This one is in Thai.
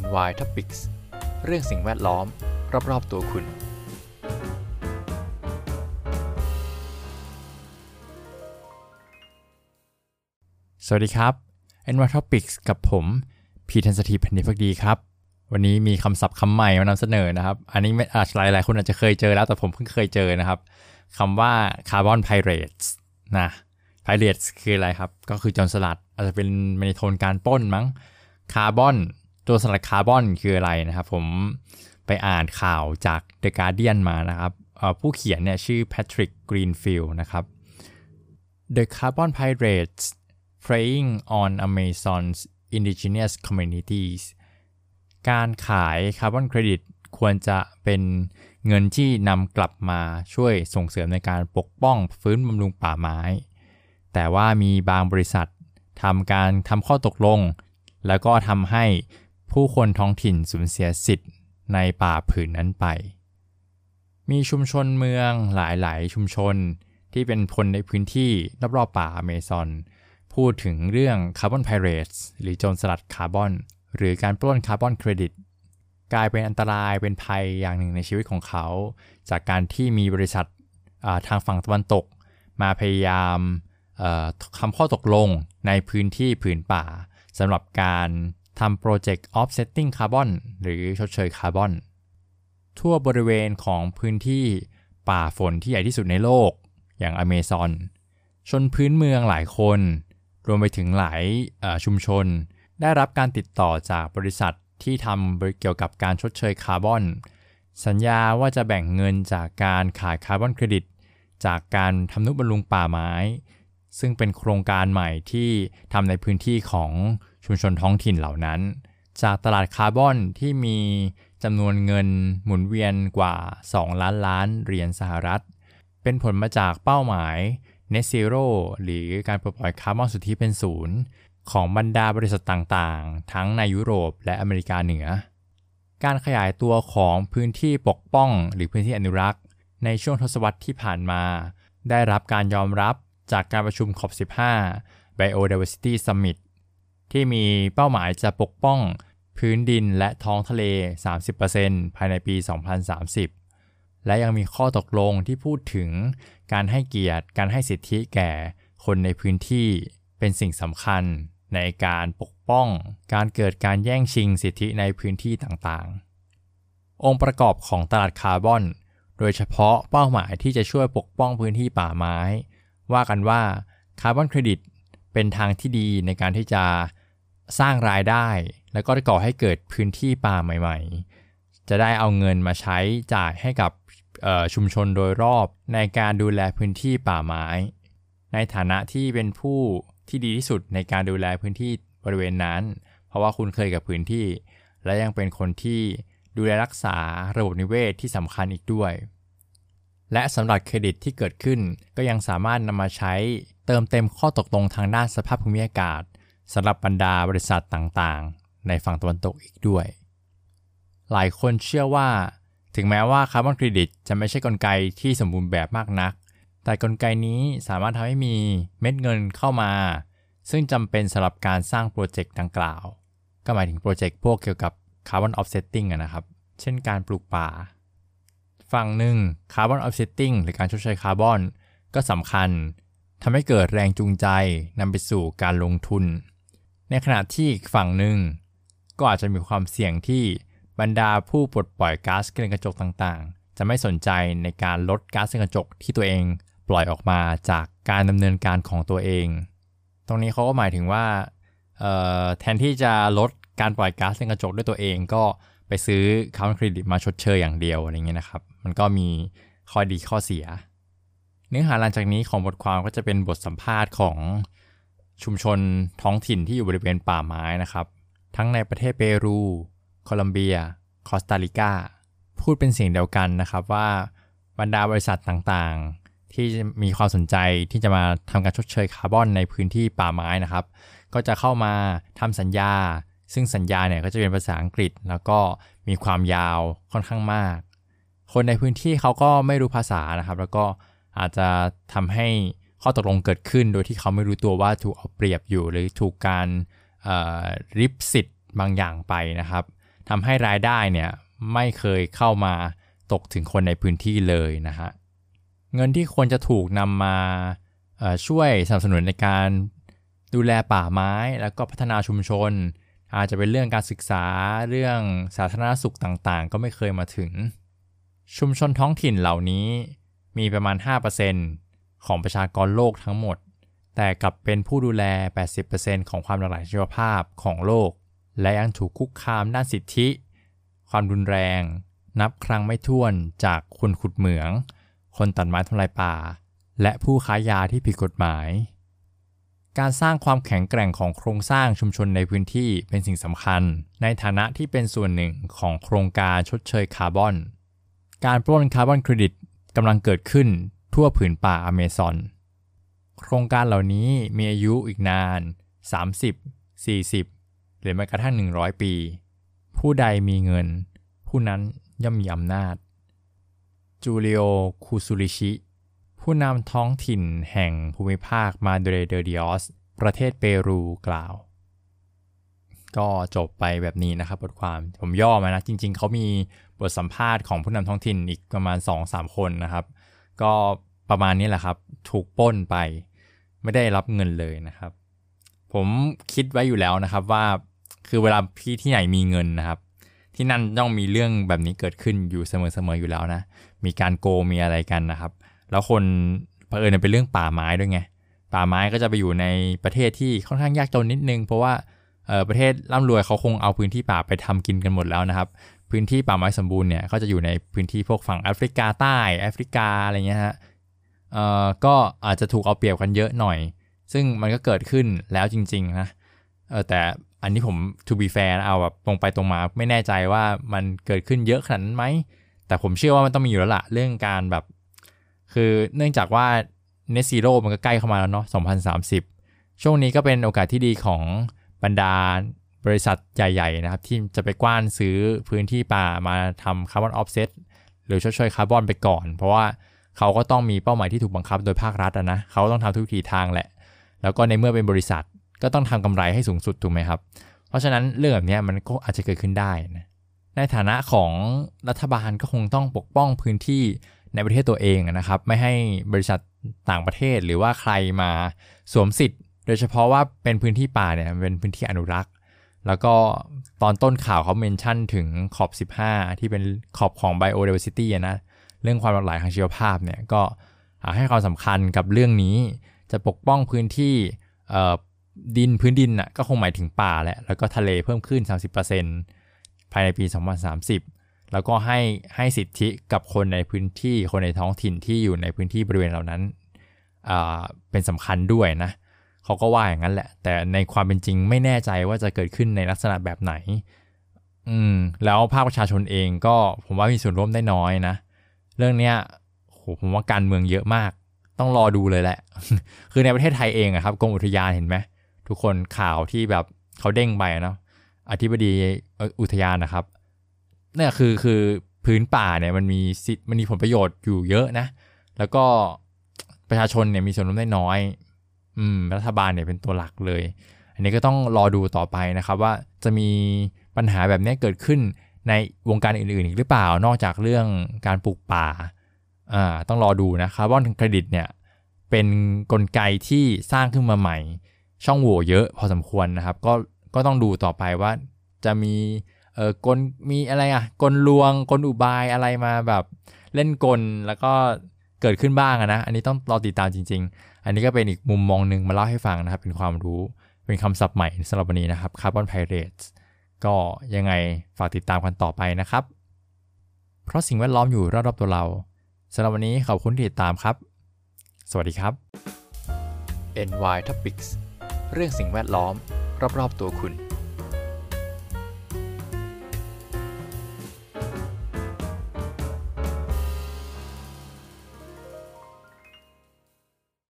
NY Topics เรื่องสิ่งแวดล้อมรอบๆตัวคุณสวัสดีครับ NY Topics กับผมพีทันสถีพันธิภักดีครับวันนี้มีคำศัพท์คำใหม่มานำเสนอนะครับอันนี้หลายคนอาจจะเคยเจอแล้วแต่ผมเพิ่งเคยเจอนะครับคำว่า Carbon Pirates นะ Pirates คืออะไรครับก็คือโจรสลัดอาจจะเป็นในโทนการปล้นมั้งคาร์บอนตัวสลัดคาร์บอนคืออะไรนะครับผมไปอ่านข่าวจาก The Guardian มานะครับผู้เขียนเนี่ยชื่อแพทริกกรีนฟิลด์นะครับ The Carbon Pirates Preying on Amazon's Indigenous Communities การขายคาร์บอนเครดิตควรจะเป็นเงินที่นำกลับมาช่วยส่งเสริมในการปกป้องฟื้นบำรุงป่าไม้แต่ว่ามีบางบริษัททำข้อตกลงแล้วก็ทำให้ผู้คนท้องถิ่นสูญเสียสิทธิ์ในป่าผืนนั้นไปมีชุมชนเมืองหลายๆชุมชนที่เป็นคนในพื้นที่รอบๆป่าอเมซอนพูดถึงเรื่อง Carbon Pirates หรือโจรสลัดคาร์บอนหรือการปล้นคาร์บอนเครดิตกลายเป็นอันตรายเป็นภัยอย่างหนึ่งในชีวิตของเขาจากการที่มีบริษัททางฝั่งตะวันตกมาพยายามทำข้อตกลงในพื้นที่ผืนป่าสำหรับการทำโปรเจกต์ offsetting carbon หรือชดเชยคาร์บอนทั่วบริเวณของพื้นที่ป่าฝนที่ใหญ่ที่สุดในโลกอย่างอเมซอนชนพื้นเมืองหลายคนรวมไปถึงหลายชุมชนได้รับการติดต่อจากบริษัทที่ทำเกี่ยวกับการชดเชยคาร์บอนสัญญาว่าจะแบ่งเงินจากการขายคาร์บอนเครดิตจากการทำนุบำรุงป่าไม้ซึ่งเป็นโครงการใหม่ที่ทำในพื้นที่ของชุมชนท้องถิ่นเหล่านั้นจากตลาดคาร์บอนที่มีจำนวนเงินหมุนเวียนกว่า2 ล้านล้านเหรียญสหรัฐเป็นผลมาจากเป้าหมาย NETZERO หรือการปล่อยคาร์บอนสุทธิเป็นศูนย์ของบรรดาบริษัทต่างๆทั้งในยุโรปและอเมริกาเหนือการขยายตัวของพื้นที่ปกป้องหรือพื้นที่อนุรักษ์ในช่วงทศวรรษที่ผ่านมาได้รับการยอมรับจากการประชุมขอบ15 Biodiversity Summit ที่มีเป้าหมายจะปกป้องพื้นดินและท้องทะเล 30% ภายในปี 2030 และยังมีข้อตกลงที่พูดถึงการให้เกียรติการให้สิทธิแก่คนในพื้นที่เป็นสิ่งสำคัญในการปกป้องการเกิดการแย่งชิงสิทธิในพื้นที่ต่างๆองค์ประกอบของตลาดคาร์บอนโดยเฉพาะเป้าหมายที่จะช่วยปกป้องพื้นที่ป่าไม้ว่ากันว่าคาร์บอนเครดิตเป็นทางที่ดีในการที่จะสร้างรายได้แล้วก็ก่อให้เกิดพื้นที่ป่าใหม่ๆจะได้เอาเงินมาใช้จ่ายให้กับชุมชนโดยรอบในการดูแลพื้นที่ป่าไม้ในฐานะที่เป็นผู้ที่ดีที่สุดในการดูแลพื้นที่บริเวณนั้นเพราะว่าคุณเคยกับพื้นที่และยังเป็นคนที่ดูแลรักษาระบบนิเวศที่สำคัญอีกด้วยและสำหรับเครดิตที่เกิดขึ้นก็ยังสามารถนำมาใช้เติมเต็มข้อตกลงทางด้านสภาพภูมิอากาศสำหรับบรรดาบริษัทต่างๆในฝั่งตะวันตกอีกด้วยหลายคนเชื่อว่าถึงแม้ว่าคาร์บอนเครดิตจะไม่ใช่กลไกที่สมบูรณ์แบบมากนักแต่กลไกนี้สามารถทำให้มีเม็ดเงินเข้ามาซึ่งจำเป็นสำหรับการสร้างโปรเจกต์ดังกล่าวก็หมายถึงโปรเจกต์พวกเกี่ยวกับคาร์บอนออฟเซตติ้งนะครับเช่นการปลูกป่าฝั่งหนึ่งคาร์บอนออฟเซตติ้งหรือการชดเชยคาร์บอนก็สำคัญทำให้เกิดแรงจูงใจนำไปสู่การลงทุนในขณะที่อีกฝั่งหนึ่งก็อาจจะมีความเสี่ยงที่บรรดาผู้ปลดปล่อยก๊าซเรือนกระจกต่างๆจะไม่สนใจในการลดก๊าซเรือนกระจกที่ตัวเองปล่อยออกมาจากการดำเนินการของตัวเองตรงนี้เขาก็หมายถึงว่าแทนที่จะลดการปล่อยก๊าซเรือนกระจกด้วยตัวเองก็ไปซื้อคาร์บอนเครดิตมาชดเชยอย่างเดียวอะไรเงี้ยนะครับมันก็มีข้อดีข้อเสียเนื้อหาหลังจากนี้ของบทความก็จะเป็นบทสัมภาษณ์ของชุมชนท้องถิ่นที่อยู่บริเวณป่าไม้นะครับทั้งในประเทศเปรูโคลัมเบียคอสตาริกาพูดเป็นเสียงเดียวกันนะครับว่าบรรดาบริษัทต่างๆที่มีความสนใจที่จะมาทำการชดเชยคาร์บอนในพื้นที่ป่าไม้นะครับก็จะเข้ามาทำสัญญาซึ่งสัญญาเนี่ยก็จะเป็นภาษาอังกฤษแล้วก็มีความยาวค่อนข้างมากคนในพื้นที่เขาก็ไม่รู้ภาษานะครับแล้วก็อาจจะทำให้ข้อตกลงเกิดขึ้นโดยที่เขาไม่รู้ตัวว่าถูกเอาเปรียบอยู่หรือถูกการริบสิทธิ์ บางอย่างไปนะครับทำให้รายได้เนี่ยไม่เคยเข้ามาตกถึงคนในพื้นที่เลยนะฮะเงินที่ควรจะถูกนำมาช่วยสนับสนุนในการดูแลป่าไม้แล้วก็พัฒนาชุมชนอาจจะเป็นเรื่องการศึกษาเรื่องสาธารณสุขต่างๆก็ไม่เคยมาถึงชุมชนท้องถิ่นเหล่านี้มีประมาณ 5% ของประชากรโลกทั้งหมดแต่กลับเป็นผู้ดูแล 80% ของความหลากหลายชีวภาพของโลกและยังถูกคุกคามด้านสิทธิความรุนแรงนับครั้งไม่ถ้วนจากคนขุดเหมืองคนตัดไม้ทำลายป่าและผู้ค้ายาที่ผิดกฎหมายการสร้างความแข็งแกร่งของโครงสร้างชุมชนในพื้นที่เป็นสิ่งสำคัญในฐานะที่เป็นส่วนหนึ่งของโครงการชดเชยคาร์บอนการปล้นคาร์บอนเครดิตกำลังเกิดขึ้นทั่วผืนป่าอเมซอนโครงการเหล่านี้มีอายุอีกนาน30 40หรือแม้กระทั่ง100ปีผู้ใดมีเงินผู้นั้นย่อมมีอำนาจจูเลียวคูซูริชิผู้นำท้องถิ่นแห่งภูมิภาคมาดริดเดดิออสประเทศเปรูกล่าวก็จบไปแบบนี้นะครับบทความผมย่อมานะจริงๆเขามีบทสัมภาษณ์ของผู้นำท้องถิ่นอีกประมาณ 2-3 คนนะครับก็ประมาณนี้แหละครับถูกปล้นไปไม่ได้รับเงินเลยนะครับผมคิดไว้อยู่แล้วนะครับว่าคือเวลาพี่ที่ไหนมีเงินนะครับที่นั่นต้องมีเรื่องแบบนี้เกิดขึ้นอยู่เสมอๆอยู่แล้วนะมีการโกงมีอะไรกันนะครับแล้วคนเผอิญเป็นเรื่องป่าไม้ด้วยไงป่าไม้ก็จะไปอยู่ในประเทศที่ค่อนข้างยากจนนิดนึงเพราะว่าประเทศร่ำรวยเขาคงเอาพื้นที่ป่าไปทำกินกันหมดแล้วนะครับพื้นที่ป่าไม้สมบูรณ์เนี่ยก็จะอยู่ในพื้นที่พวกฝั่งแอฟริกาใต้แอฟริกาอะไรเงี้ยฮะก็อาจจะถูกเอาเปรียบกันเยอะหน่อยซึ่งมันก็เกิดขึ้นแล้วจริงๆนะแต่อันนี้ผม to be fair นะเอาแบบตรงไปตรงมาไม่แน่ใจว่ามันเกิดขึ้นเยอะขนาดนั้นไหมแต่ผมเชื่อว่ามันต้องมีอยู่แล้วล่ะเรื่องการแบบคือเนื่องจากว่า NETZERO มันก็ใกล้เข้ามาแล้วเนาะ2030ช่วงนี้ก็เป็นโอกาสที่ดีของบรรดาบริษัทใหญ่ๆนะครับที่จะไปกว้านซื้อพื้นที่ป่ามาทำคาร์บอนออฟเซตหรือชดเชยคาร์บอนไปก่อนเพราะว่าเขาก็ต้องมีเป้าหมายที่ถูกบังคับโดยภาครัฐนะเขาต้องทำทุกทีทางแหละแล้วก็ในเมื่อเป็นบริษัทก็ต้องทำกำไรให้สูงสุดถูกไหมครับเพราะฉะนั้นเรื่องแบบนี้มันก็อาจจะเกิดขึ้นได้นะในฐานะของรัฐบาลก็คงต้องปกป้องพื้นที่ในประเทศตัวเองนะครับไม่ให้บริษัทต่างประเทศหรือว่าใครมาสวมสิทธิ์โดยเฉพาะว่าเป็นพื้นที่ป่าเนี่ยเป็นพื้นที่อนุรักษ์แล้วก็ตอนต้นข่าวเขาเมนชั่นถึงขอบ15ที่เป็นขอบของ Biodiversity นะเรื่องความหลากหลายทางชีวภาพเนี่ยก็ให้ความสำคัญกับเรื่องนี้จะปกป้องพื้นที่ดินพื้นดินน่ะก็คงหมายถึงป่าแหละแล้วก็ทะเลเพิ่มขึ้น 30% ภายในปี2030แล้วก็ให้สิทธิกับคนในพื้นที่คนในท้องถิ่นที่อยู่ในพื้นที่บริเวณเหล่านั้นเป็นสำคัญด้วยนะเขาก็ว่าอย่างนั้นแหละแต่ในความเป็นจริงไม่แน่ใจว่าจะเกิดขึ้นในลักษณะแบบไหนแล้วภาคประชาชนเองก็ผมว่ามีส่วนร่วมได้น้อยนะเรื่องเนี้ยโหผมว่าการเมืองเยอะมากต้องรอดูเลยแหละ คือในประเทศไทยเองอะครับกรมอุทยานเห็นไหมทุกคนข่าวที่แบบเขาเด้งไปนะอธิบดีอุทยานนะครับเนี่ยคือพื้นป่าเนี่ยมันมีผลประโยชน์อยู่เยอะนะแล้วก็ประชาชนเนี่ยมีส่วนร่วมได้น้อยรัฐบาลเนี่ยเป็นตัวหลักเลยอันนี้ก็ต้องรอดูต่อไปนะครับว่าจะมีปัญหาแบบนี้เกิดขึ้นในวงการอื่นๆอีกหรือเปล่านอกจากเรื่องการปลูกป่าต้องรอดูนะคาร์บอนเครดิตเนี่ยเป็นกลไกที่สร้างขึ้นมาใหม่ช่องโหว่เยอะพอสมควรนะครับก็ต้องดูต่อไปว่าจะมีมีอะไรกลลวงกลอุบายอะไรมาแบบเล่นกลแล้วก็เกิดขึ้นบ้างนะอันนี้ต้องรอติดตามจริงๆอันนี้ก็เป็นอีกมุมมองหนึ่งมาเล่าให้ฟังนะครับเป็นความรู้เป็นคำศัพท์ใหม่สำหรับวันนี้นะครับคาร์บอนไพเรตส์ก็ยังไงฝากติดตามกันต่อไปนะครับเพราะสิ่งแวดล้อมอยู่รอบๆตัวเราสำหรับวันนี้ขอบคุณที่ติดตามครับสวัสดีครับ NY Topics เรื่องสิ่งแวดล้อมรอบๆตัวคุณ